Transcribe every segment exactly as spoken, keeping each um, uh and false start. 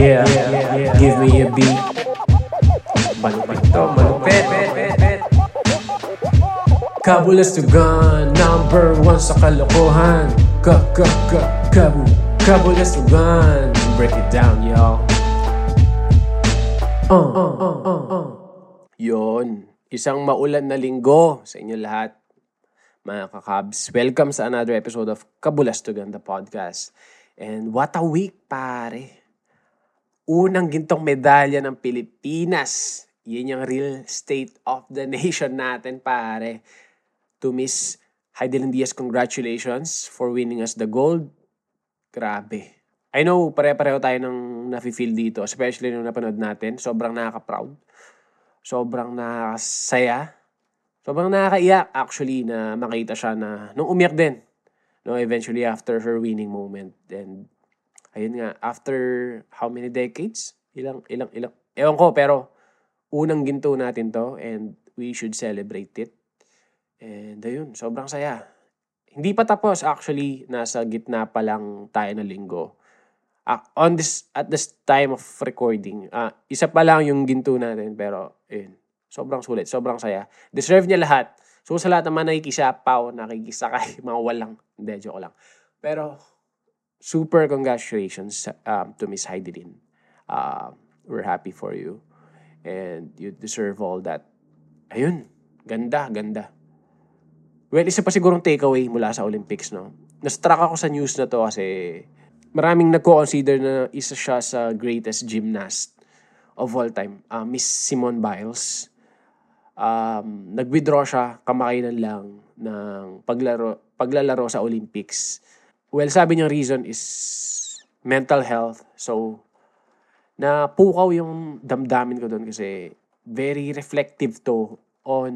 Yeah, yeah, yeah. Give me a beat. Malupit to, malupit. Kabulasugan, number one sa kalokohan. Ka-ka-ka-kabu, Kabulasugan. Break it down, y'all. Uh, uh, uh, uh, uh. Yon, isang maulan na linggo sa inyo lahat, mga kakabs. Welcome sa another episode of Kabulasugan, the podcast. And what a week, pare. Unang gintong medalya ng Pilipinas. Yan yung real state of the nation natin, pare. To Miss Hidilyn Diaz, congratulations for winning us the gold. Grabe. I know, pare-pareho tayo ng nafe-feel dito, especially nung napanood natin. Sobrang nakaka-proud. Sobrang nakasaya. Sobrang nakakaiyak, actually, na makita siya na nung umiyak din. No, eventually, after her winning moment. And ayun nga, after how many decades? Ilang, ilang, ilang. Ewan ko, pero unang ginto natin to and we should celebrate it. And ayun, sobrang saya. Hindi pa tapos, actually, nasa gitna pa lang tayo na linggo. Uh, on this, at this time of recording, uh, isa pa lang yung ginto natin, pero ayun, sobrang sulit, sobrang saya. Deserve niya lahat. So sa lahat naman nakikisa pa o nakikisakay, mga walang, hindi, joke lang. Pero super congratulations um, to Miss Hidilyn. Uh, we're happy for you. And you deserve all that. Ayun. Ganda, ganda. Well, isa pa sigurong takeaway mula sa Olympics, no? Nastruck ako sa news na to kasi maraming nagko-consider na isa siya sa greatest gymnast of all time. Uh, Miss Simone Biles. Um, nag-withdraw siya kamakailan lang ng paglaro, paglalaro sa Olympics. Well, sabi niyang reason is mental health. So, napukaw yung damdamin ko doon kasi very reflective to on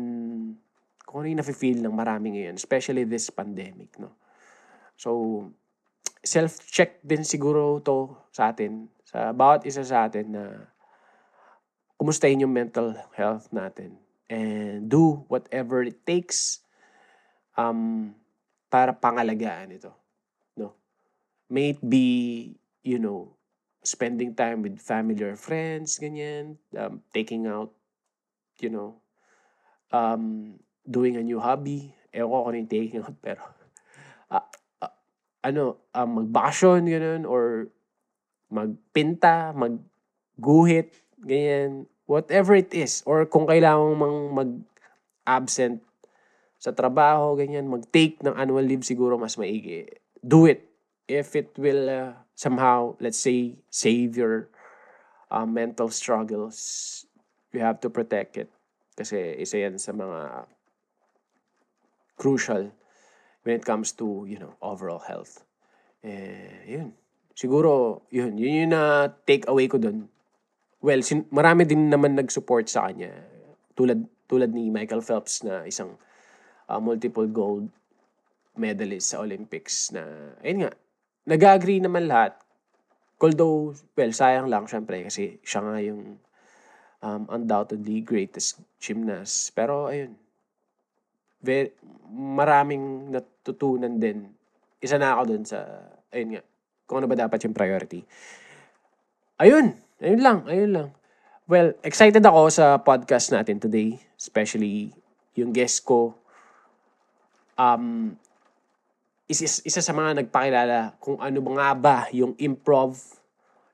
kung ano yung nafe-feel ng marami ngayon, especially this pandemic, no? So, self-check din siguro to sa atin, sa bawat isa sa atin na kumustahin yung mental health natin and do whatever it takes um, para pangalagaan ito. May it be, you know, spending time with family or friends, ganyan, um, taking out, you know, um, doing a new hobby. Ewan ko kung yung taking out, pero, uh, uh, ano, uh, mag-vacation, ganyan, or magpinta, magguhit, ganyan, whatever it is. Or kung kailangan mang mag-absent sa trabaho, ganyan, mag-take ng annual leave siguro mas maigi. Do it. If it will uh, somehow, let's say, save your uh, mental struggles, you have to protect it. Kasi isa yan sa mga crucial when it comes to, you know, overall health. Eh, yun. Siguro, yun. Yun yung na uh, take away ko dun. Well, sin- marami din naman nag-support sa kanya. Tulad, tulad ni Michael Phelps na isang uh, multiple gold medalist sa Olympics na, ayun nga, nag-agree naman lahat. Although, well, sayang lang syempre kasi siya nga yung um, undoubtedly greatest gymnast. Pero, ayun, very, maraming natutunan din. Isa na ako dun sa, ayun nga, kung ano ba dapat yung priority. Ayun, ayun lang, ayun lang. Well, excited ako sa podcast natin today. Especially, yung guest ko, um... Is, isa sa mga nagpakilala kung ano nga ba yung improv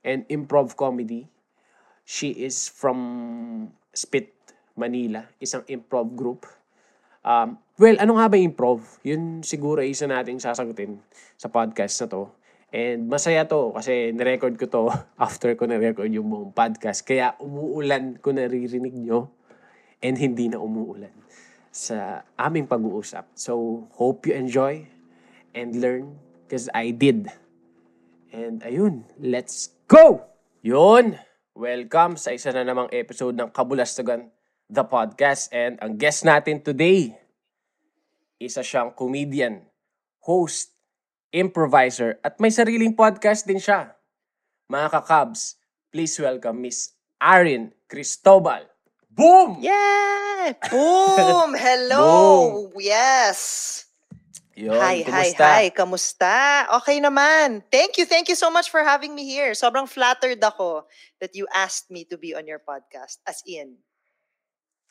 and improv comedy. She is from Spit, Manila, isang improv group. Um, well, ano nga ba improv? Yun siguro isa nating sasagutin sa podcast na to. And masaya to kasi nirecord ko to after ko nirecord yung buong podcast. Kaya umuulan ko naririnig nyo and hindi na umuulan sa aming pag-uusap. So, hope you enjoy and learn because I did. And ayun, let's go! Yun! Welcome sa isa na namang episode ng Kabulasugan, the podcast. And ang guest natin today, isa siyang comedian, host, improviser, at may sariling podcast din siya. Mga kakabs, please welcome Miss Aryn Cristobal. Boom! Yeah! Boom! Hello! Boom. Yes! Yun, hi, hi, hi. Kamusta? Okay naman. Thank you, thank you so much for having me here. Sobrang flattered ako that you asked me to be on your podcast. As in.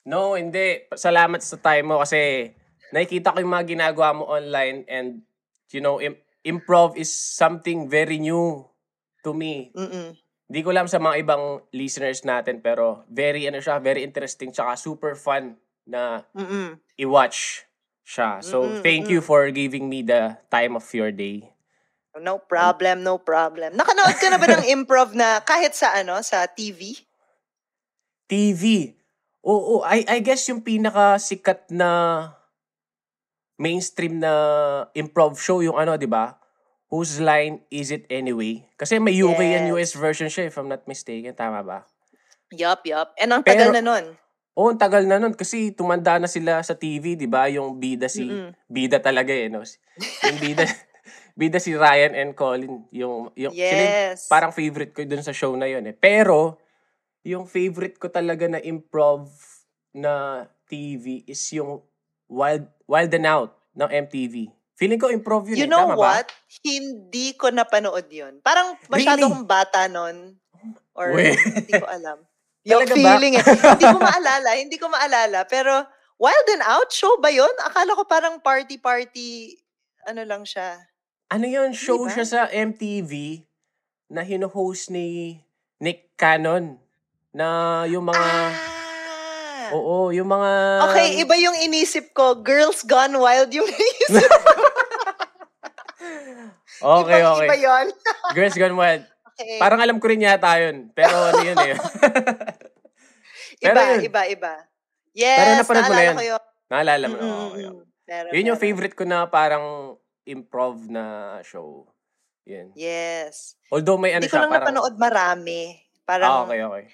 No, hindi. Salamat sa time mo kasi nakikita ko yung mga ginagawa mo online and, you know, im- improv is something very new to me. Mm-mm. Hindi ko alam sa mga ibang listeners natin pero very, ano siya, very interesting tsaka super fun na Mm-mm. i-watch siya. So, mm-mm, thank mm-mm. you for giving me the time of your day. No problem, no problem. Nakanood ka na ba ng improv na kahit sa ano, sa T V? T V? Oo, oh, oh, I, I guess yung pinakasikat na mainstream na improv show yung ano, di ba? Whose Line Is It Anyway? Kasi may U K yes. and U S version siya, if I'm not mistaken. Tama ba? Yup, yup. And ang tagal Pero, na nun. Oo, oh, ang tagal na nun. Kasi tumanda na sila sa T V, di ba? Yung bida si... Mm-hmm. Bida talaga eh, no? Yung bida, bida si Ryan and Colin. Yung, yung, yes. Sila, parang favorite ko dun sa show na yun eh. Pero, yung favorite ko talaga na improv na T V is yung Wild Wild 'N Out ng M T V. Feeling ko improve yun. You know eh, what? Ba? Hindi ko napanood yun. Parang masyado really? Kong bata nun. Or Wait. Hindi ko alam. Yung feeling eh. Hindi ko maalala. Hindi ko maalala. Pero Wild 'N Out show ba yun? Akala ko parang party-party. Ano lang siya. Ano yun? Show siya sa M T V na hino-host ni Nick Cannon. Na yung mga... Ah! Oo, yung mga... Okay, iba yung inisip ko. Girls Gone Wild yung inisip ko. Okay, Ibang okay. Iba yun. Girls Gone Wild. Okay. Parang alam ko rin yata yun. Pero ano yun eh. Iba, yun. iba, iba. Yes, naalala ko yun. Naalala mo na. Mm-hmm. Okay, okay. Meron, yun yung meron. Favorite ko na parang improv na show. Yun. Yes. Although may ano Di siya. Hindi ko lang parang... napanood marami. Parang... Ah, okay, okay.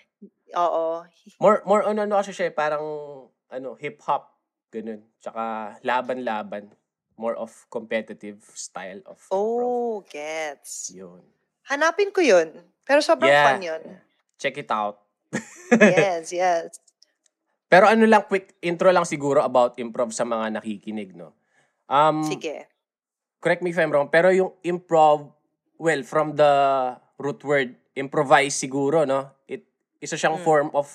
Oo. More more on ano kasi siya, parang ano, hip-hop, ganun. Tsaka laban-laban. More of competitive style of Oh, improv. Gets. Yun. Hanapin ko yun. Pero sobrang yeah. fun yun. Check it out. Yes, yes. Pero ano lang, quick intro lang siguro about improv sa mga nakikinig, no? Um, Sige. Correct me if I'm wrong, pero yung improv, well, from the root word, improvise siguro, no? It Isa siyang mm. form of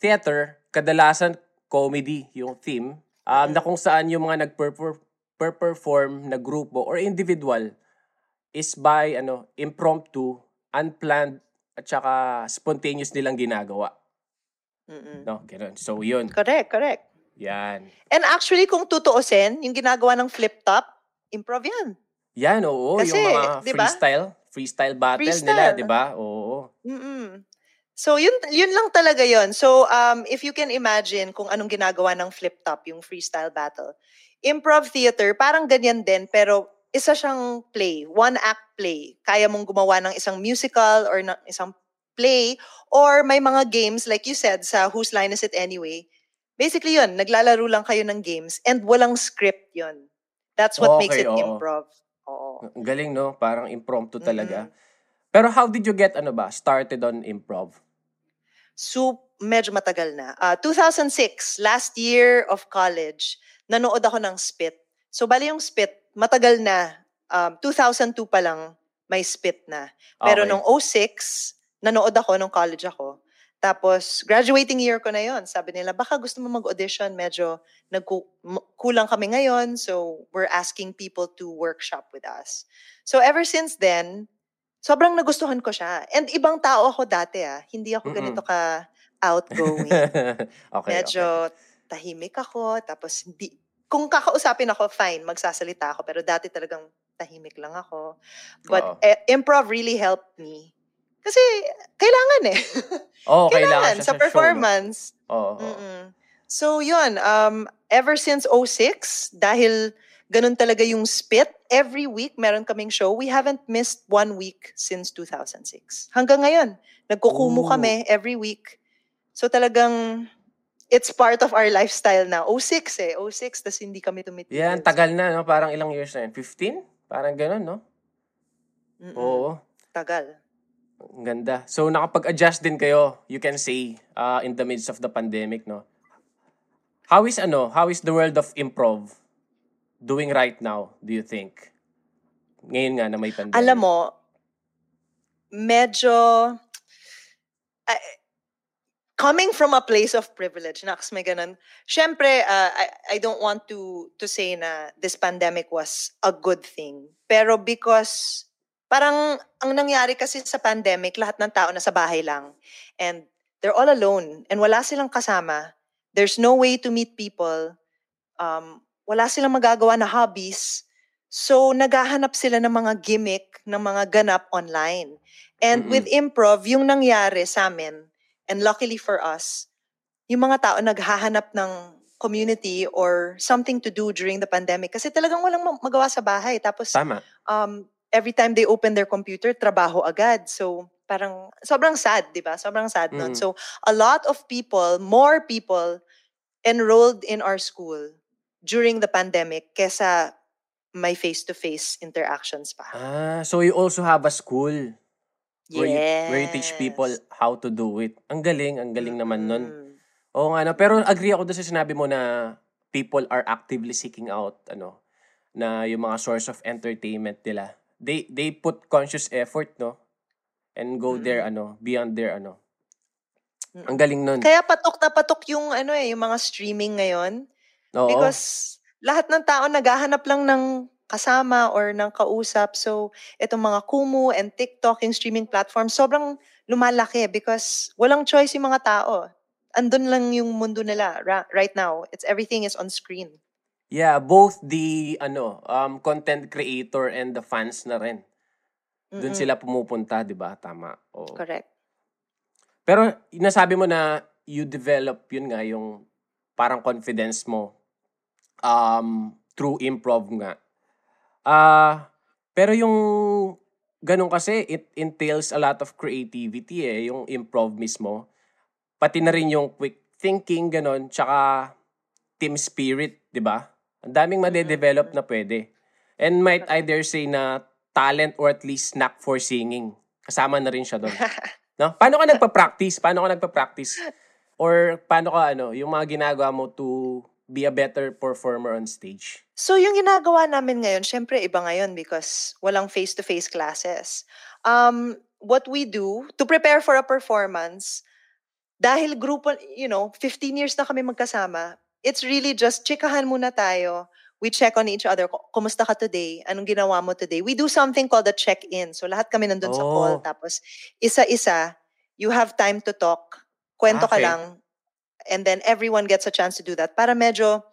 theater, kadalasan comedy yung theme, um, mm. na kung saan yung mga nag-perform na grupo or individual is by ano impromptu, unplanned, at saka spontaneous nilang ginagawa. Mm-mm. No, ganoon. So, yun. Correct, correct. Yan. And actually, kung tutuusin, yung ginagawa ng Flip Top, improv yan. Yan, oo. Kasi, yung mga diba? freestyle, freestyle battle freestyle. nila, di ba? Oo. Mm-mm. So, yun, yun lang talaga yun. So, um, if you can imagine kung anong ginagawa ng Flip Top, yung freestyle battle. Improv theater, parang ganyan din, pero isa siyang play, one-act play. Kaya mong gumawa ng isang musical or ng isang play, or may mga games, like you said, sa Whose Line Is It Anyway? Basically yun, naglalaro lang kayo ng games, and walang script yun. That's what okay, makes it oo. improv. Oo. Galing, no? Parang impromptu talaga. Mm-hmm. Pero how did you get, ano ba, started on improv? So, medyo matagal na. Uh, two thousand six, last year of college, nanood ako ng Spit. So, bali yung Spit, matagal na. Um, two thousand two pa lang, may Spit na. Pero okay. nung oh six, nanood ako nung college ako. Tapos, graduating year ko na yon. Sabi nila, baka gusto mo mag-audition. Medyo nagkulang kami ngayon. So, we're asking people to workshop with us. So, ever since then, sobrang nagustuhan ko siya. And ibang tao ako dati ah. Hindi ako ganito ka outgoing. Okay, medyo okay. tahimik ako. Tapos hindi, kung kakausapin ako, fine, magsasalita ako. Pero dati talagang tahimik lang ako. But eh, improv really helped me. Kasi kailangan eh. Oo, oh, kailangan. Sa performance. Oo. Oh, oh. So yun, um, ever since oh six, dahil... ganun talaga yung Spit. Every week, meron kaming show. We haven't missed one week since two thousand six. Hanggang ngayon, nagkukumu Ooh. kami every week. So talagang, it's part of our lifestyle na. oh six eh. oh six, tas hindi kami tumitigil. Yan, tagal na. No? Parang ilang years na yun? fifteen? Parang ganun, no? Mm-mm. Oo. Tagal. Ang ganda. So nakapag-adjust din kayo, you can say, uh, in the midst of the pandemic, no? How is, ano, how is the world of improv? doing right now, do you think? Ngayon nga na may pandemic. Alam mo, medyo... Uh, coming from a place of privilege, naks may ganun. Siyempre, uh, I, I don't want to to say na this pandemic was a good thing. Pero because, parang ang nangyari kasi sa pandemic, lahat ng tao nasa bahay lang. And they're all alone. And wala silang kasama. There's no way to meet people. Um, wala silang magagawa na hobbies. So, naghahanap sila ng mga gimmick, ng mga ganap online. And mm-hmm. with improv, yung nangyari sa amin, and luckily for us, yung mga tao naghahanap ng community or something to do during the pandemic. Kasi talagang walang magawa sa bahay. Tapos, Tama. Um, every time they open their computer, trabaho agad. So, parang sobrang sad, di ba? Sobrang sad mm-hmm. nun. So, a lot of people, more people, enrolled in our school during the pandemic kesa may face-to-face interactions pa. Ah, so you also have a school? Yes. Where you, where you teach people how to do it. Ang galing, ang galing naman nun. Mm. Oo nga, no? Pero agree ako doon sa sinabi mo na people are actively seeking out ano na yung mga source of entertainment nila. They they put conscious effort, no? And go mm. there, ano, beyond their, ano. Mm. Ang galing nun. Kaya patok na patok yung, ano eh, yung mga streaming ngayon. Oo. Because lahat ng tao naghahanap lang ng kasama or ng kausap. So, itong mga Kumu and TikTok, yung streaming platform, sobrang lumalaki because walang choice yung mga tao. Andun lang yung mundo nila ra- right now. It's everything is on screen. Yeah, both the ano um, content creator and the fans na rin. Doon mm-hmm. sila pumupunta, di ba? Tama. Oo. Correct. Pero, nasabi mo na you develop yun nga, yung parang confidence mo um, through improv nga. Ah, uh, pero yung ganun kasi it entails a lot of creativity eh, yung improv mismo. Pati na rin yung quick thinking ganun, tsaka team spirit, 'di ba? Ang daming ma-develop na pwede. And might I dare say na talent or at least knack for singing. Kasama na rin siya doon. No? Paano ka nagpa-practice? Paano ka nagpa-practice? Or paano ka ano, yung mga ginagawa mo to be a better performer on stage? So, yung ginagawa namin ngayon, syempre iba ngayon because walang face-to-face classes. Um, what we do to prepare for a performance, dahil grupo, you know, fifteen years na kami magkasama, it's really just chikahan muna tayo. We check on each other. Kumusta ka today? Anong ginawa mo today? We do something called a check-in. So, lahat kami nandun oh. sa call. Tapos, isa-isa, you have time to talk. Kwento okay. ka lang. And then everyone gets a chance to do that. Para medyo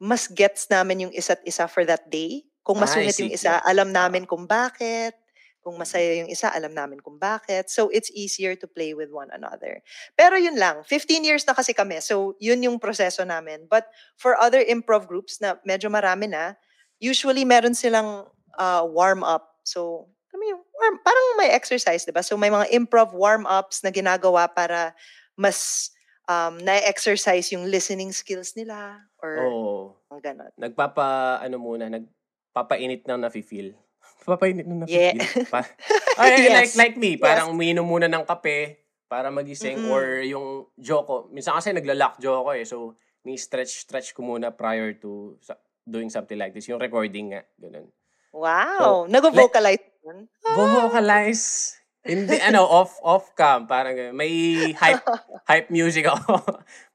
mas gets namin yung isa't isa for that day. Kung masunit ah, yung isa, alam namin kung bakit. Kung masaya yung isa, alam namin kung bakit. So it's easier to play with one another. Pero yun lang, fifteen years na kasi kami. So yun yung proseso namin. But for other improv groups na medyo marami na, usually meron silang uh, warm-up. So alam yung warm, parang may exercise, diba? So may mga improv warm-ups na ginagawa para mas... Um, na-exercise yung listening skills nila or oh. ganun. Nagpapa, ano muna, nagpapainit ng nafe-feel. Papainit ng nafe-feel. Yeah. Pa- Ay, yes. like, like me, parang yes. umiinom muna ng kape para magising mm-hmm. or yung joko. Minsan kasi nagla-lock joko eh. So, ni-stretch-stretch ko muna prior to doing something like this. Yung recording nga, ganun. Wow! So, nag-vocalize yun? Like, vocalize hindi, ano, off, off-cam. Parang may hype, hype music ako.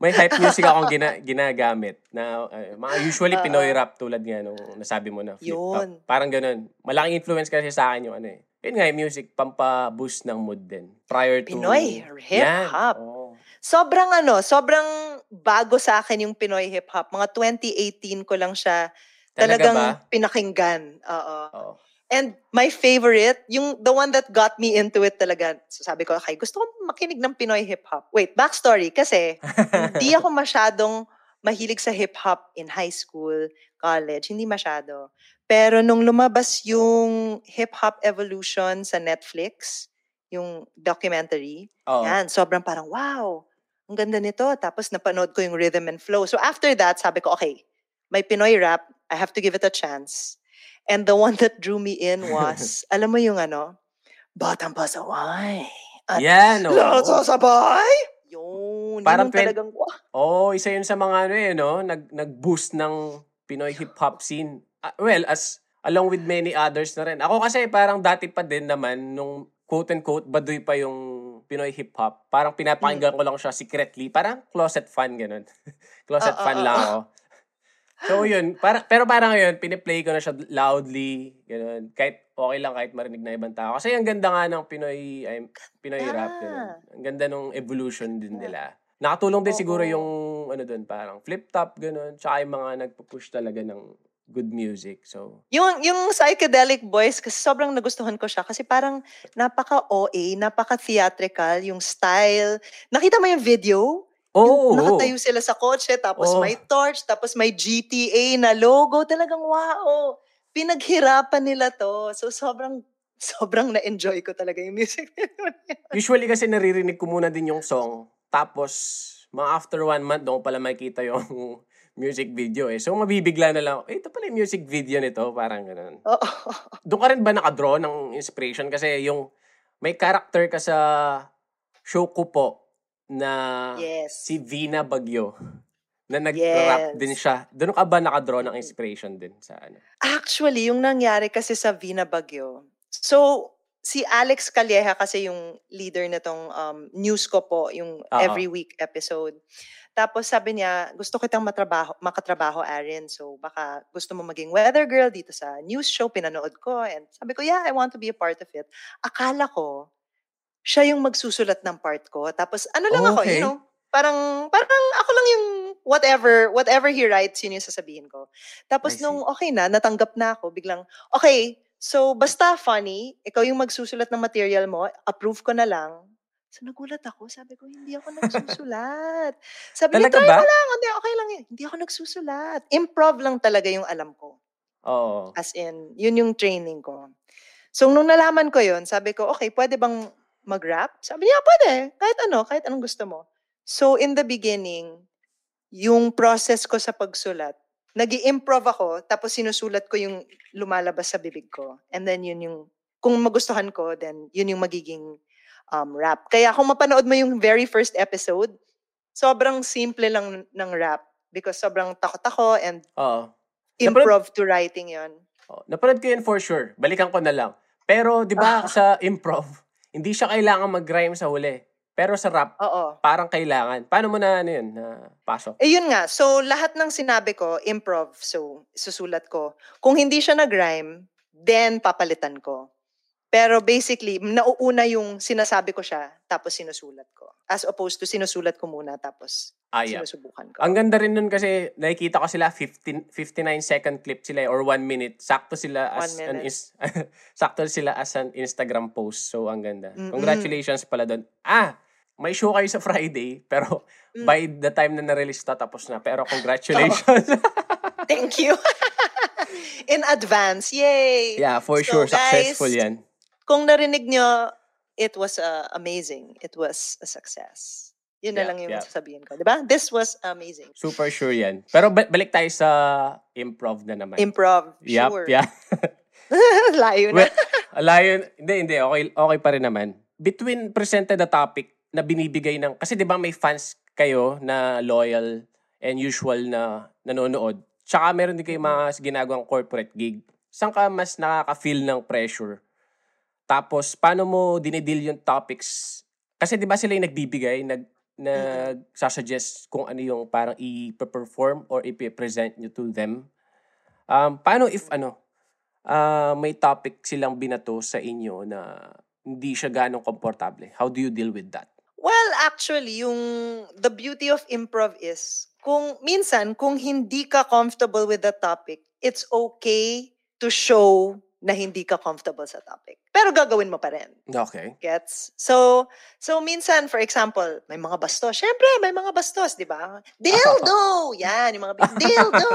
May hype music akong gina, ginagamit. Na, uh, mga usually, Pinoy rap tulad nga nung nasabi mo na. Flip Top. Parang ganun. Malaking influence kasi sa akin yung ano eh. Yun nga, yung music, pampaboost ng mood din. Prior to... Pinoy hip-hop. Oh. Sobrang ano, sobrang bago sa akin yung Pinoy hip-hop. Mga twenty eighteen ko lang siya talagang Talaga pinakinggan. Oo. Oo. And my favorite, yung the one that got me into it talaga, so sabi ko, okay, gusto ko makinig ng Pinoy hip-hop. Wait, backstory, kasi hindi ako masyadong mahilig sa hip-hop in high school, college, hindi masyado. Pero nung lumabas yung Hip-Hop Evolution sa Netflix, yung documentary, oh. yan, sobrang parang, wow, ang ganda nito. Tapos napanood ko yung rhythm and flow. So after that, sabi ko, okay, may Pinoy rap, I have to give it a chance. And the one that drew me in was, alam mo yung ano, Batang Pasaway. At yeah, no. Lasasabay! Yun. Parang yun yung twen- talagang, oh, isa yun sa mga ano eh, no? Nag, nag-boost ng Pinoy hip-hop scene. Uh, well, as along with many others na rin. Ako kasi parang dati pa din naman, nung quote-unquote, baduy pa yung Pinoy hip-hop. Parang pinapakinggan mm. ko lang siya secretly. Parang closet fan, ganun. closet oh, fan oh, lang oh. ako. So yun, para, pero parang yun, piniplay ko na siya loudly, gano'n. Kahit okay lang, kahit marinig na ibang tao. Kasi ang ganda nga ng Pinoy, ay, Pinoy ah. rap, gano'n. Ang ganda nung evolution din nila. Nakatulong din oh, siguro yung, ano dun, parang Flip Top, gano'n. Tsaka yung mga nagpupush talaga ng good music, so. Yung, yung psychedelic boys, kasi sobrang nagustuhan ko siya. Kasi parang napaka-O A, napaka-theatrical yung style. Nakita mo yung video? Oh, yung nakatayo sila sa kotse, tapos oh. may torch, tapos may G T A na logo. Talagang wow! Pinaghirapan nila to. So sobrang, sobrang na-enjoy ko talaga yung music. Usually kasi naririnig ko muna din yung song. Tapos, mga after one month, doon pala makikita yung music video eh. So mabibigla na lang, eh, ito pala yung music video nito. Parang ganun. Oh. Doon ka rin ba nakadraw ng inspiration? Kasi yung may character ka sa show ko po. Na yes. si Vina Bagyo na nag-rap yes. din siya. Doon ka ba nakadraw ng inspiration din sa ano? Actually, yung nangyari kasi sa Vina Bagyo. So, si Alex Calleja kasi yung leader nitong um, news ko po, yung uh-huh. every week episode. Tapos sabi niya, gusto kitang matrabaho, makatrabaho, Aryn. So, baka gusto mo maging weather girl dito sa news show, pinanood ko. And sabi ko, yeah, I want to be a part of it. Akala ko, siya yung magsusulat ng part ko. Tapos, ano lang oh, ako, okay. you know, parang, parang ako lang yung whatever, whatever he writes, yun yung sasabihin ko. Tapos nung okay na, natanggap na ako, biglang, okay, so basta funny, ikaw yung magsusulat ng material mo, approve ko na lang. So nagulat ako, sabi ko, hindi ako nagsusulat. Sabi niya, try ba? Ko lang, hindi, okay lang yun. Hindi ako nagsusulat. Improv lang talaga yung alam ko. Oo. Oh. As in, yun yung training ko. So nung nalaman ko yun, sabi ko, okay, pwede bang mag-rap? Sabi niya, pwede. Kahit ano, kahit anong gusto mo. So, in the beginning, yung process ko sa pagsulat, nag-i-improv ako, tapos sinusulat ko yung lumalabas sa bibig ko. And then, yun yung, kung magustuhan ko, then yun yung magiging um, rap. Kaya kung mapanood mo yung very first episode, sobrang simple lang ng rap. Because sobrang takot ako and uh, improv napalad, to writing yun. Oh, napanood ko yun for sure. Balikan ko na lang. Pero, di ba, uh, sa improv, hindi siya kailangan mag-rhyme sa huli. Pero sa rap, oo, parang kailangan. Paano mo na ano yun, na pasok? Eh yun nga. So lahat ng sinabi ko, improv. So susulat ko. Kung hindi siya nag-rhyme, then papalitan ko. Pero basically, nauuna yung sinasabi ko siya, tapos sinusulat ko. As opposed to sinusulat ko muna, tapos ah, yeah. sinusubukan ko. Ang ganda rin nun kasi, nakikita ko sila, fifty-nine second clip sila or one minute. Sakto sila as an, is, sakto sila as an Instagram post. So, ang ganda. Mm-mm. Congratulations pala dun. Ah! May show kayo sa Friday, pero mm. by the time na na-release na, tapos na. Pero congratulations! Oh. Thank you! In advance, yay! Yeah, for so, sure. Successful guys, yan. Kung narinig nyo, it was uh, amazing. It was a success. Yun yeah, na lang yung yeah. sasabihin ko. Diba? This was amazing. Super sure yan. Pero balik tayo sa improv na naman. Improv, yep, sure. Yeah. Layo na. Well, layo. Hindi, hindi. Okay, okay pa rin naman. Between presented na topic, na binibigay ng, kasi di ba may fans kayo na loyal and usual na nanonood. Tsaka meron din kayo mga ginagawang corporate gig. Saan ka mas nakaka-feel ng pressure? Tapos, paano mo dinedeal yung topics? Kasi di ba sila yung nagbibigay, nag, nagsasuggest kung ano yung parang i-perform or i-present nyo to them. Um, paano if ano, uh, may topic silang binato sa inyo na hindi siya ganong komportable? How do you deal with that? Well, actually, yung the beauty of improv is, kung minsan, kung hindi ka comfortable with the topic, it's okay to show na hindi ka comfortable sa topic. Pero gagawin mo pa rin. Okay. Gets? So, so minsan, for example, may mga bastos. Siyempre, may mga bastos, di ba? Dildo! Yan, yung mga big dildo!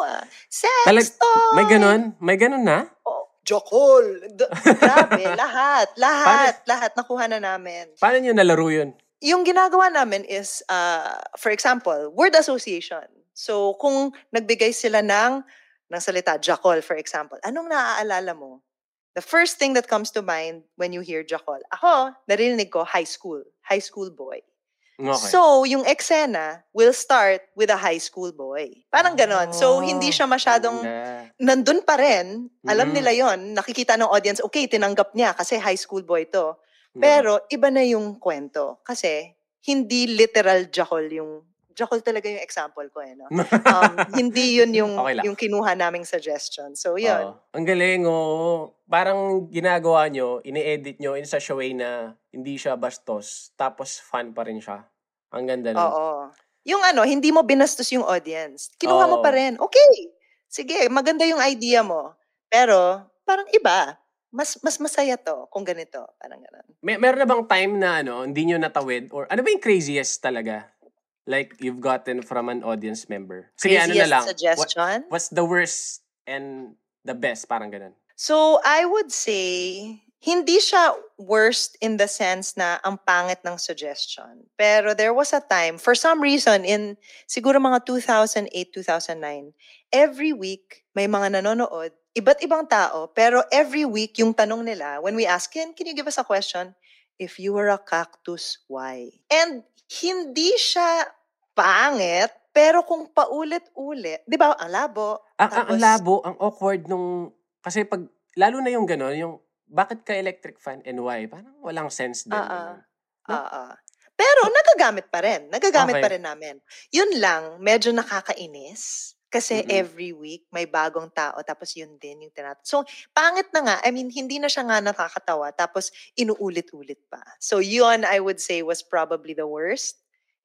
Uh, sex Talag- toy! May ganun? May ganun na? Oo. Joke hole. D- grabe, lahat, lahat, paano, lahat nakuha na namin. Paano nyo nalaro yun? Yung ginagawa namin is, uh, for example, word association. So, kung nagbigay sila ng, ng salita, jackal, for example, anong naaalala mo? The first thing that comes to mind when you hear jackal, ako, narinig ko, high school, high school boy. Okay. So, yung eksena will start with a high school boy. Parang ganon. Oh, so, hindi siya masyadong, na. nandun pa rin, alam mm. nila yon, nakikita ng audience, okay, tinanggap niya kasi high school boy to. Pero, yeah. iba na yung kwento. Kasi, hindi literal Jackal yung, Jackal talaga yung example ko eh, no? Um, hindi yun yung, okay yung kinuha naming suggestion. So, yun. Oh, ang galing, oh. Parang ginagawa nyo, ini-edit nyo in such a way na hindi siya bastos, tapos fun pa rin siya. Ang ganda nun. Oo. Yung ano, hindi mo binastos yung audience. Kinuha oh. mo pa rin. Okay. Sige, maganda yung idea mo. Pero, parang iba. Mas mas masaya to kung ganito, parang ganun. May meron na bang time na ano, hindi niyo natawid or ano ba yung craziest talaga? Like you've gotten from an audience member. Sige, craziest ano na lang. Suggestion? What, what's the worst and the best, parang ganun. So, I would say hindi siya worst in the sense na ang pangit ng suggestion. Pero there was a time, for some reason, in siguro mga two thousand eight, two thousand nine, every week may mga nanonood, iba't ibang tao, pero every week yung tanong nila, when we ask, can, can you give us a question? If you were a cactus, why? And hindi siya pangit, pero kung paulit-ulit, di ba, ang labo. Ang, tapos, ang labo, ang awkward nung, kasi pag, lalo na yung gano'n, yung, bakit ka electric fan and why? Parang walang sense din. Oo. No? Pero nagagamit pa rin. Nagagamit okay. pa rin namin. Yun lang, medyo nakakainis. Kasi mm-hmm. every week, may bagong tao. Tapos yun din yung tinatawag. So, pangit na nga. I mean, hindi na siya nga nakakatawa. Tapos, inuulit-ulit pa. So, yun, I would say, was probably the worst.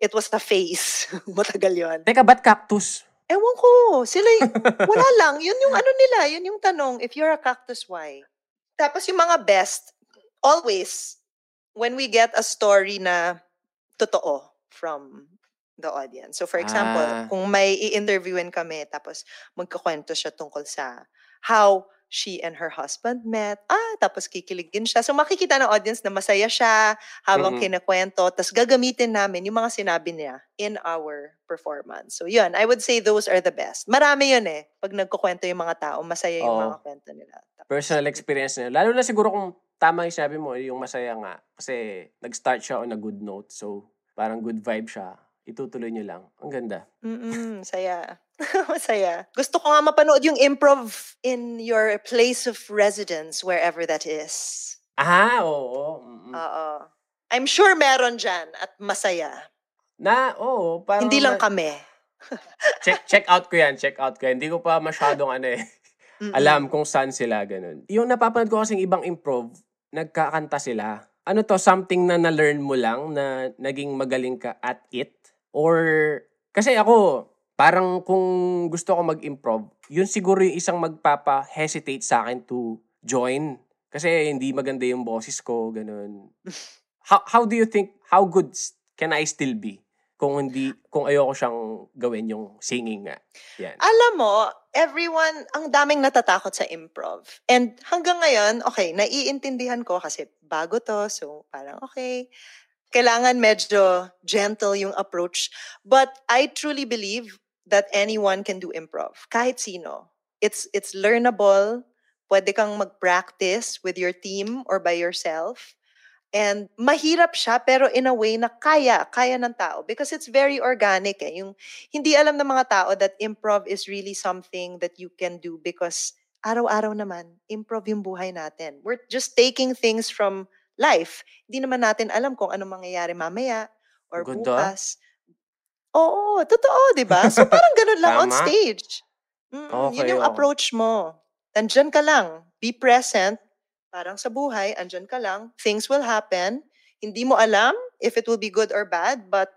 It was the face. Matagal yun. Teka, ba't cactus? Ewan ko. Sila, wala lang. Yun yung ano nila. Yun yung tanong. If you're a cactus, why? Tapos yung mga best, always, when we get a story na totoo from the audience. So for example, ah. kung may i-interviewin kami, tapos magkakwento siya tungkol sa how she and her husband met. Ah, tapos kikiligin siya. So makikita ng audience na masaya siya habang mm-hmm. kinakwento. Tapos gagamitin namin yung mga sinabi niya in our performance. So yun, I would say those are the best. Marami yun eh. Pag nagkukwento yung mga tao, masaya yung oh. mga kwento nila. Personal experience nila. Lalo na siguro kung tama yung sabi mo, yung masaya nga. Kasi nag-start siya on a good note. So, parang good vibe siya. Itutuloy nyo lang. Ang ganda. Mm-mm, saya. Masaya. Gusto ko nga mapanood yung improv in your place of residence, wherever that is. Aha, oo. Mm-mm. Oo. I'm sure meron dyan at masaya. Na, oo. Parang hindi lang ma- kami. check, check out ko yan. Check out ko yan. Hindi ko pa masyadong ano eh. Mm-mm. Alam kung saan sila, ganun. Yung napapanood ko kasing ibang improv, nagkakanta sila. Ano to, something na na-learn mo lang na naging magaling ka at it? Or, kasi ako, parang kung gusto ko mag-improv, yun siguro yung isang magpapa-hesitate sa akin to join. Kasi hindi maganda yung boses ko, ganun. How, how do you think, how good can I still be? Kung hindi, kung ayoko siyang gawin yung singing nga. Yan. Alam mo, everyone, ang daming natatakot sa improv. And hanggang ngayon, okay, naiintindihan ko kasi bago to, so parang okay. Kailangan medyo gentle yung approach. But I truly believe that anyone can do improv. Kahit sino. It's, it's learnable. Pwede kang mag-practice with your team or by yourself. And mahirap siya pero in a way na kaya, kaya ng tao because it's very organic eh. Yung hindi alam ng mga tao that improv is really something that you can do because araw-araw naman, improv yung buhay natin. We're just taking things from life. Hindi naman natin alam kung ano mangyayari mamaya or good bukas. Oo, totoo, di ba? So parang ganun lang on stage. Mm, okay, yun yung okay. approach mo. Nandyan ka lang. Be present. Parang sa buhay, andyan ka lang, things will happen, hindi mo alam if it will be good or bad, but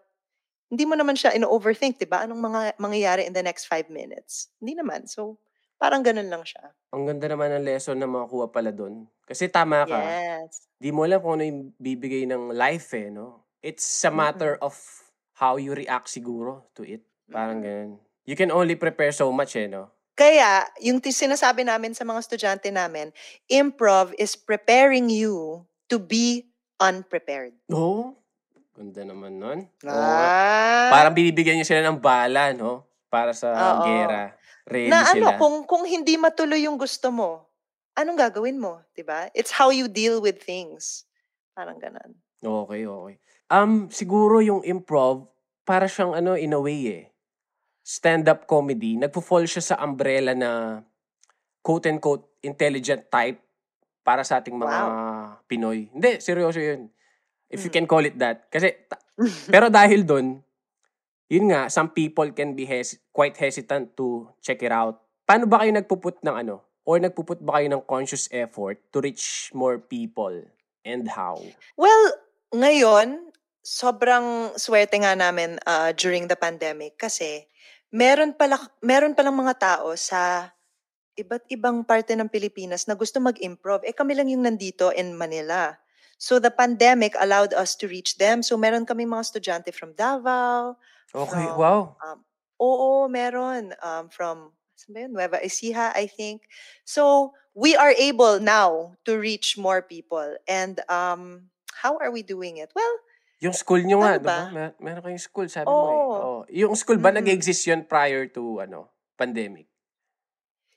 hindi mo naman siya ino-overthink, diba? Anong mga mangyayari in the next five minutes? Hindi naman. So, parang ganun lang siya. Ang ganda naman ng lesson na makuha pala doon. Kasi tama ka. Yes. Di mo alam kung ano yung bibigay ng life eh, no? It's a matter mm-hmm. of how you react siguro to it. Parang ganun. You can only prepare so much eh, no? Kaya, yung t- sinasabi namin sa mga estudyante namin, improv is preparing you to be unprepared. Oo. Oh, ganda naman nun. Ah. Oh, parang binibigyan nyo sila ng bala, no? Para sa Oo. gera. Ready na, sila. Na ano, kung, kung hindi matuloy yung gusto mo, anong gagawin mo? Diba? It's how you deal with things. Parang ganun. Okay, okay. Um, siguro yung improv, para siyang ano, in a way eh, stand-up comedy. Nagpo-fall siya sa umbrella na quote-unquote intelligent type para sa ating mga wow. Pinoy. Hindi, seryoso yun. If mm. you can call it that. Kasi, ta- pero dahil dun, yun nga, some people can be hes- quite hesitant to check it out. Paano ba kayo nagpuput ng ano? Or nagpuput ba kayo ng conscious effort to reach more people? And how? Well, ngayon, sobrang swerte nga namin uh, during the pandemic kasi meron pala, meron palang mga tao sa iba't ibang parte ng Pilipinas na gusto mag-improv. Eh kami lang yung nandito in Manila. So the pandemic allowed us to reach them. So meron kaming mga estudyante from Davao. Okay, from, wow. Um, oo, meron. Um, from Nueva Ecija, I think. So we are able now to reach more people. And um, how are we doing it? Well, yung school nyo nga, diba? Mer- meron kayong school, sabi oh. mo eh. Oh. Yung school ba mm. nag-exist yun prior to ano pandemic?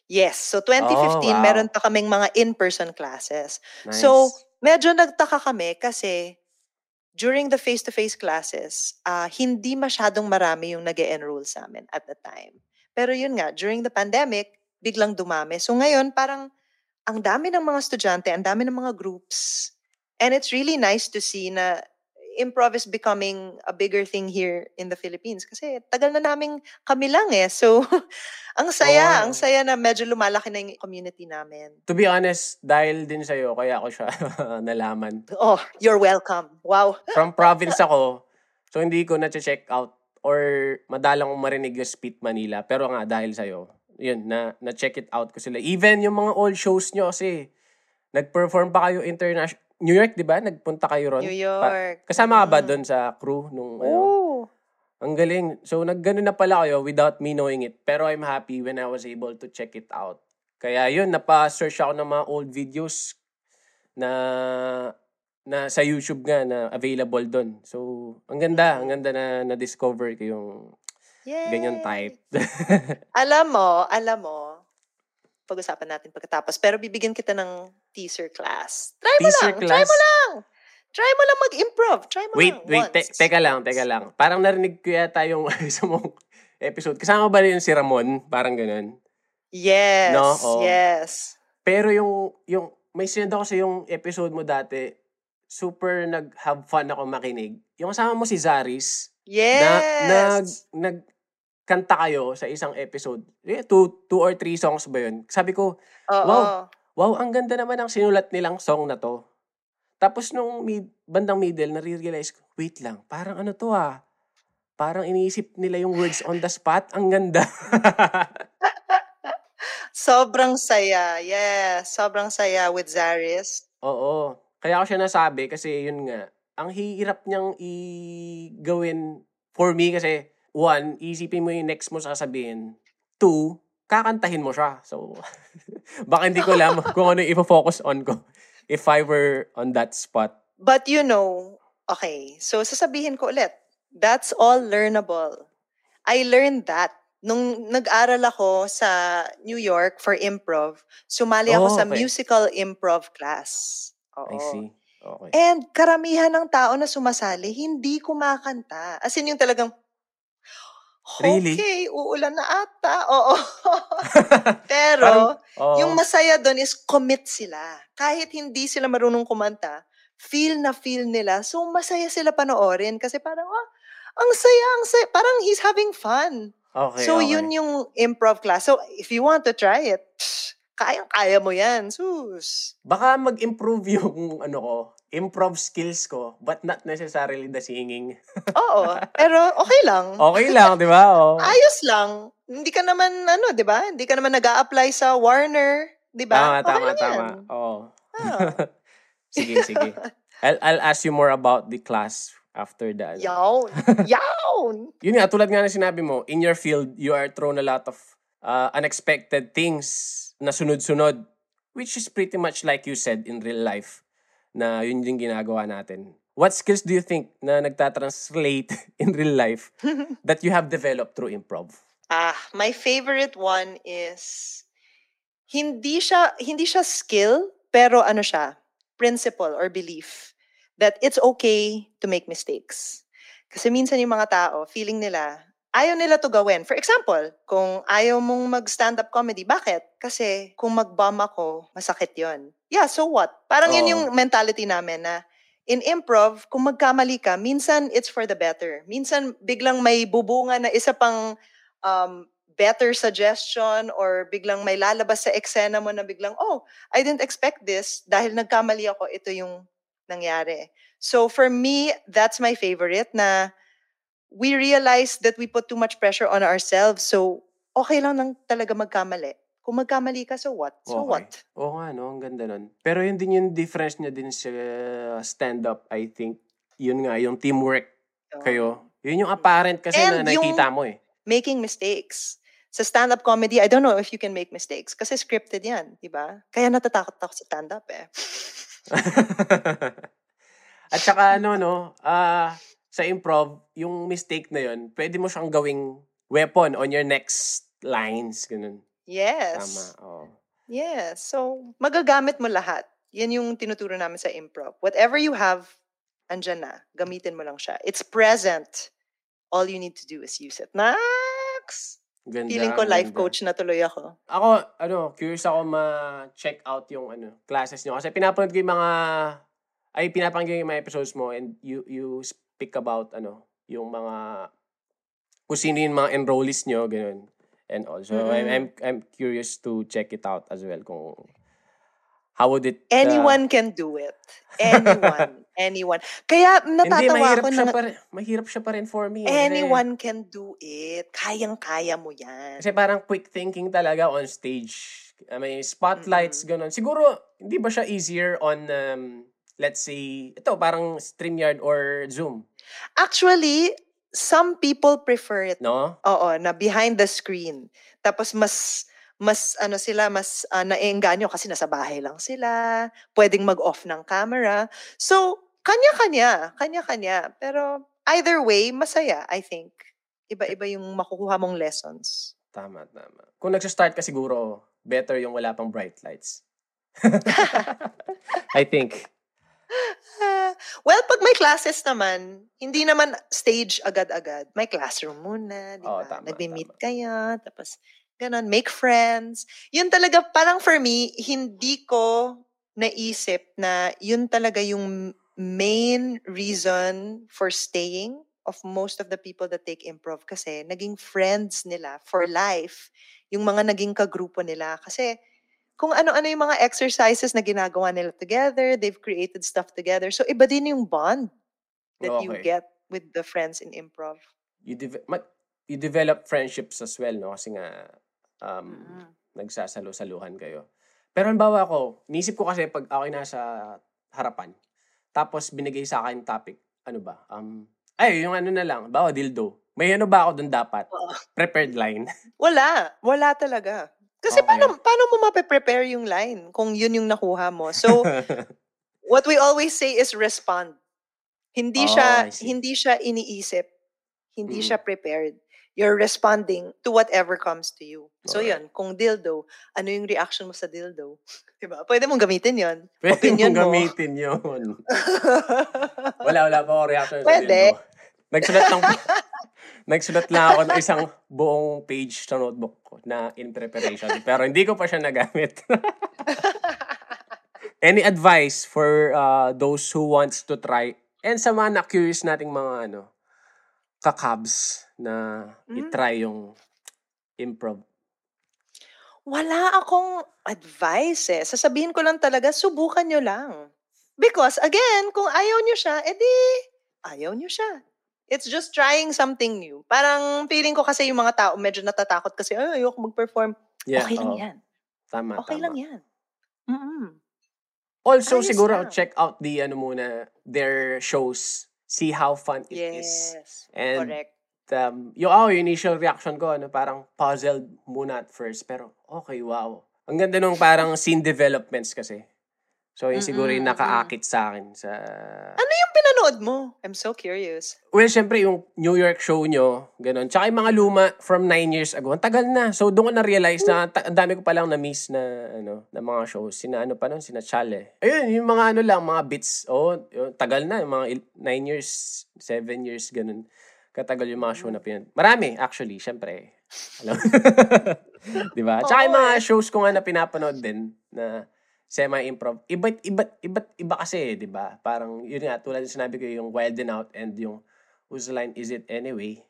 Yes. So, twenty fifteen, oh, wow. meron pa kaming mga in-person classes. Nice. So, medyo nagtaka kami kasi during the face-to-face classes, uh, hindi masyadong marami yung nag-enroll sa amin at the time. Pero yun nga, during the pandemic, biglang dumami. So, ngayon, parang ang dami ng mga estudyante, ang dami ng mga groups. And it's really nice to see na improv is becoming a bigger thing here in the Philippines kasi tagal na namin kami lang eh. So, ang saya. Oh. Ang saya na medyo lumalaki na yung community namin. To be honest, dahil din sa'yo, kaya ako siya nalaman. Oh, you're welcome. Wow. From province ako, so hindi ko na-check out or madalang kong marinig yung Spit Manila. Pero nga, dahil sa'yo, yun, na, na-check it out ko sila. Even yung mga old shows nyo kasi, nag-perform pa kayo international. New York, di ba? Nagpunta kayo ron? New York. Pa- Kasama ka ba doon sa crew? Nung, ano? Ang galing. So, nag-gano na pala kayo without me knowing it. Pero I'm happy when I was able to check it out. Kaya yun, napa-search ako ng mga old videos na, na sa YouTube nga na available doon. So, ang ganda. Ang ganda na na-discover ko yung ganyan type. Alam mo, alam mo. Pag-usapan natin pagkatapos. Pero bibigyan kita ng teaser class. Try mo teaser lang! Class? Try mo lang! Try mo lang mag-improve! Try mo wait, lang! Wait, wait. Te- teka lang, teka lang. Parang narinig ko yata yung isa mong episode. Kasama ba rin yung si Ramon? Parang ganun? Yes, no? Oh. Yes. Pero yung, yung, may sinad ako sa yung episode mo dati, super nag-have fun ako makinig. Yung kasama mo si Zaris, yes! na nag, nag, kanta kayo sa isang episode. Two, two or three songs ba yun? Sabi ko, oo. wow, wow, ang ganda naman ang sinulat nilang song na to. Tapos nung mid, bandang middle, nare-realize ko, wait lang, parang ano to ah. Parang iniisip nila yung words on the spot. Ang ganda. Sobrang saya. Yeah, sobrang saya with Zaris. Oo. Kaya ako siya nasabi kasi yun nga, ang hirap niyang i-gawin for me kasi one, isipin mo yung next mo sasabihin. Two, kakantahin mo siya. So, baka hindi ko alam kung ano yung ipo-focus on ko if I were on that spot. But you know, okay, so sasabihin ko ulit, that's all learnable. I learned that. Nung nag-aral ako sa New York for improv, sumali ako oh, okay. sa musical improv class. Oo. I see. Okay. And karamihan ng tao na sumasali, hindi kumakanta. As in yung talagang, really? Okay, uulan na ata. Oo. Pero, parang, oh. yung masaya doon is commit sila. Kahit hindi sila marunong kumanta, feel na feel nila. So, masaya sila panoorin. Kasi parang, oh, ang saya, ang saya. Parang he's having fun. Okay, so, okay. yun yung improv class. So, if you want to try it, kayang-kaya mo yan. Sus. Baka mag-improve yung ano ko, improv skills ko, but not necessarily the singing. Oo, pero okay lang. Okay lang, di ba? Oh. Ayos lang. Hindi ka naman, ano, di ba? Hindi ka naman nag-a-apply sa Warner, di ba? Tama, okay tama, tama. Oo. Oh. Sige, sige. I'll, I'll ask you more about the class after that. Yawn! Yawn! Yun nga, tulad nga na sinabi mo, in your field, you are thrown a lot of uh, unexpected things na sunod-sunod, which is pretty much like you said in real life. Na yun yung ginagawa natin. What skills do you think na nagtatranslate in real life that you have developed through improv? Ah, my favorite one is hindi siya hindi siya skill pero ano siya, principle or belief. that it's okay to make mistakes. Kasi minsan yung mga tao, feeling nila, ayaw nila to gawin. For example, kung ayaw mong mag-stand-up comedy, bakit? Kasi kung mag-bomb ako, masakit yon. Yeah, so what? Parang oh. yun yung mentality namin na in improv, kung magkamali ka, minsan it's for the better. Minsan biglang may bubunga na isa pang um, better suggestion or biglang may lalabas sa eksena mo na biglang, oh, I didn't expect this. Dahil nagkamali ako, ito yung nangyari. So for me, that's my favorite na we realized that we put too much pressure on ourselves. So, okay lang nang talaga magkamali. Kung magkamali ka, so what? So okay. what? Oo nga, no? Ang ganda nun. Pero yun din yung difference niya din sa stand-up, I think. Yun nga, yung teamwork oh. kayo. Yun yung apparent kasi and na nakita mo eh. Making mistakes. Sa stand-up comedy, I don't know if you can make mistakes. Kasi scripted yan, di ba? Kaya natatakot ako sa stand-up eh. At saka ano, no? Ah... Uh, sa improv, yung mistake na yun, pwede mo siyang gawing weapon on your next lines. Ganun. Yes. Tama. Oh. Yes. So, magagamit mo lahat. Yan yung tinuturo namin sa improv. Whatever you have, andyan na. Gamitin mo lang siya. It's present. All you need to do is use it. Next! Ganda, feeling ko life ganda. Coach na tuloy ako. Ako, ano, curious ako ma-check out yung ano classes nyo. Kasi pinapanood ko yung mga, ay, pinapanood ko yung mga episodes mo and you, you speak pick about ano yung mga kung sino yung mga enrollees nyo ganun and also mm-hmm. I'm, I'm I'm curious to check it out as well kung how would it uh... anyone can do it anyone anyone kaya natatawa ako na pare, mahirap siya pa rin for me anyone eh. Can do it kayang-kaya mo yan kasi parang quick thinking talaga on stage I mean spotlights mm-hmm. ganun siguro hindi ba siya easier on um, let's say, ito, parang StreamYard or Zoom. Actually, some people prefer it. No? Oo, na behind the screen. Tapos mas, mas ano sila, mas uh, naengganyo kasi nasa bahay lang sila. Pwedeng mag-off ng camera. So, kanya-kanya. Kanya-kanya. Pero either way, masaya, I think. Iba-iba yung makukuha mong lessons. Tama, tama. Kung nagsistart ka siguro, better yung wala pang bright lights. I think. Uh, well, pag may classes naman, hindi naman stage agad-agad. May classroom muna, di ba? Oh, nag-meet kayo, tapos ganun, make friends. Yun talaga, parang for me, hindi ko naisip na yun talaga yung main reason for staying of most of the people that take improv kasi naging friends nila for life, yung mga naging kagrupo nila. Kasi kung ano-ano yung mga exercises na ginagawa nila together, they've created stuff together. So, iba din yung bond that okay. you get with the friends in improv. You, de- ma- you develop friendships as well, no? Kasi nga, um, mm. nagsasalo-saluhan kayo. Pero halimbawa ako, nisip ko kasi pag ako'y nasa harapan, tapos binigay sa akin topic, ano ba? Um, ay, yung ano na lang, bawa dildo. May ano ba ako dun dapat? Oh. Prepared line? Wala. Wala talaga. Kasi okay. paano, paano mo mape-prepare yung line kung yun yung nakuha mo? So, what we always say is respond. Hindi oh, siya hindi siya iniisip. Hindi mm. siya prepared. You're responding to whatever comes to you. Okay. So, yun. Kung dildo, ano yung reaction mo sa dildo? Diba? Pwede mong gamitin yun. Pwede Opinion mong gamitin mo. Yun. wala, wala pa ako reaction sa Pwede. Dildo. Nagsulat ng... Nagsulat lang ako ng isang buong page sa notebook ko na in preparation. Pero hindi ko pa siya nagamit. Any advice for uh, those who wants to try? And sa mga na-curious nating mga ano, kakabs na mm-hmm. itry yung improv? Wala akong advice eh. Sasabihin ko lang talaga, subukan nyo lang. Because again, kung ayaw nyo siya, edi ayaw nyo siya. It's just trying something new. Parang feeling ko kasi yung mga tao medyo natatakot kasi ay, ayoko mag-perform. Yeah, okay lang oh. yan. Tama, okay tama. lang yan. Mm-hmm. Also, ayos siguro, na. Check out the, ano muna, their shows. See how fun it yes, is. And, correct. Um, yung, oh, yung initial reaction ko, ano, parang puzzled muna at first. Pero, okay, wow. Ang ganda nung parang scene developments kasi. So, yun siguro yung nakaakit sa akin. Sa... Ano yung pinanood mo? I'm so curious. Well, syempre, yung New York show nyo, ganun. Tsaka yung mga luma from nine years ago. Ang tagal na. So, doon ko na-realize na ang dami ko palang na-miss na, ano, na mga shows. Sina, ano pa nun? Sina Chale. Ayun, yung mga ano lang, mga bits. Oh, yun, tagal na. Yung mga nine years, seven years, ganun. Katagal yung mga show na pinanood. Marami, actually, syempre. Alam. Diba? Tsaka yung mga shows ko nga na pinapanood din na... semi-improv. Iba't, iba't, iba't, iba kasi, di ba? Parang, yun nga, tulad yung sinabi ko, yung Wild 'N Out and yung Whose Line Is It Anyway?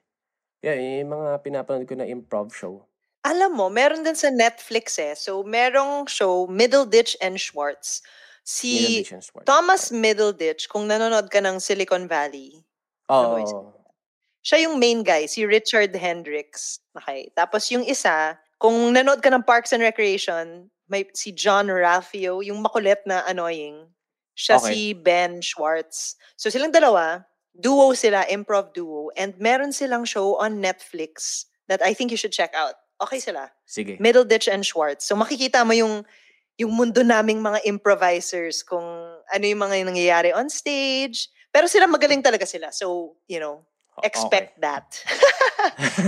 Yan, yung mga pinapanood ko na improv show. Alam mo, meron din sa Netflix eh. So, merong show, Middleditch and Schwartz. Si Middleditch and Schwartz. Thomas Middleditch, kung nanonood ka ng Silicon Valley. Oo. Oh. Siya yung main guy, si Richard Hendricks. Okay. Tapos yung isa, kung nanonood ka ng Parks and Recreation, may si Jean-Ralphio, yung makulit na annoying. Siya okay. Si Ben Schwartz. So silang dalawa, duo sila, improv duo. And meron silang show on Netflix that I think you should check out. Okay sila. Sige. Middleditch and Schwartz. So makikita mo yung, yung mundo naming mga improvisers, kung ano yung mga nangyayari on stage. Pero sila magaling talaga sila. So, you know, expect okay. that.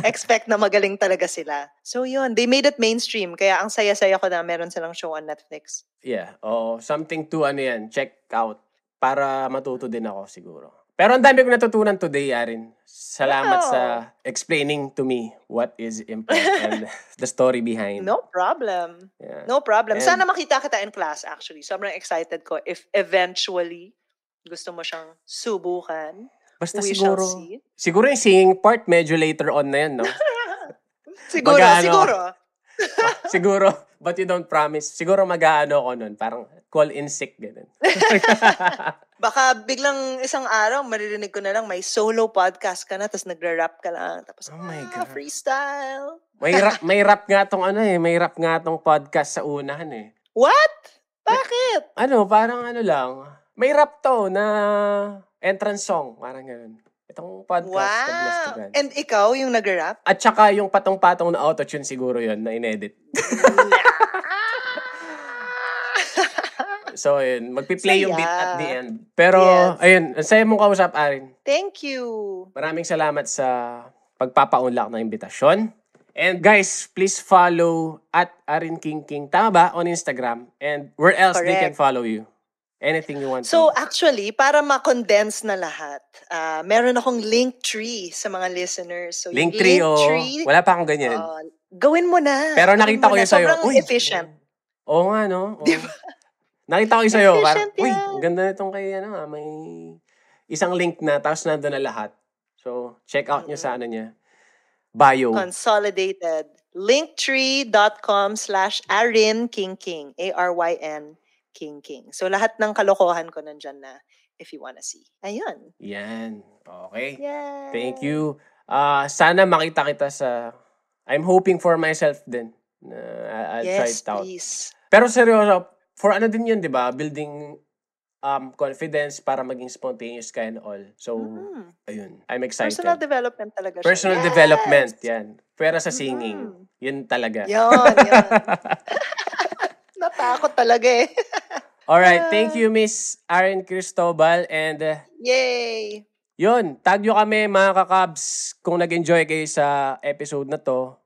Expect na magaling talaga sila. So yun, they made it mainstream. Kaya ang saya-saya ko na meron silang show on Netflix. Yeah. Oh, something to ano yan, check out. Para matuto din ako siguro. Pero ang dami ko natutunan today, Aryn. Salamat wow. sa explaining to me what is improv and the story behind. No problem. Yeah. No problem. And sana makita kita in class actually. Sobrang excited ko if eventually gusto mo siyang subukan. Basta we siguro, siguro yung singing part medyo later on na yan, no? siguro, mag-ano, siguro. oh, siguro, but you don't promise. Siguro mag-ano ko nun, parang call in sick, ganun. Baka biglang isang araw, maririnig ko na lang, may solo podcast ka na, tapos nagra-rap ka lang. Tapos, oh my God. Ah, freestyle. may, rap, may rap nga tong ano eh, may rap nga tong podcast sa unahan eh. What? Bakit? Ano, parang ano lang, may rap to na... entrance song, parang ganun. Itong podcast. Wow! And ikaw yung nag-rap? At saka yung patong-patong na auto-tune siguro yun, na inedit. So, yun. Magpiplay saya. Yung beat at the end. Pero, yes. Ayun. Ang saya mong kausap, Aryn. Thank you! Maraming salamat sa pagpapaunlak ng imbitasyon. And guys, please follow at Aryn King King. Tama ba? On Instagram. And where else correct. They can follow you? Anything you want so, to. So actually, para ma-condense na lahat, uh, meron akong link tree sa mga listeners. So, link tree o, oh, wala pa akong ganyan. Uh, gawin mo na. Pero nakita ko yun sa'yo. Sobrang uy, efficient. Oo nga, no? Diba? Nakita ko yun sa'yo. Efficient para, uy, ang ganda na itong kay, ano, may isang link na, tapos nandun na lahat. So, check out mm-hmm. nyo sa ano niya. Bio. Consolidated. Linktree.com slash Aryn King King. A R Y N King King. So, lahat ng kalokohan ko nandyan na if you wanna see. Ayun. Yan. Okay. Yay. Thank you. Uh, sana makita kita sa... I'm hoping for myself din. Uh, I'll yes, try it out. Please. Pero seryoso, for ano din yun, di ba? Building um, confidence para maging spontaneous ka and all. So, mm-hmm. ayun. I'm excited. Personal development talaga siya. Personal yes. development, yan. Pwera sa singing. Mm-hmm. Yun talaga. Yun, yun. Natakot talaga eh. Alright, thank you Miss Aryn Cristobal and uh, yay! Yun, tag nyo kami mga kakabs kung nag-enjoy kayo sa episode na to.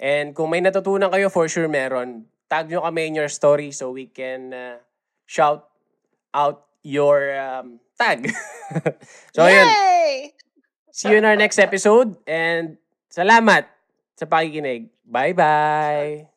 And kung may natutunan kayo, for sure meron. Tag nyo kami in your story so we can uh, shout out your um, tag. So yay! Yun, see you in our next episode and salamat sa pakikinig. Bye-bye!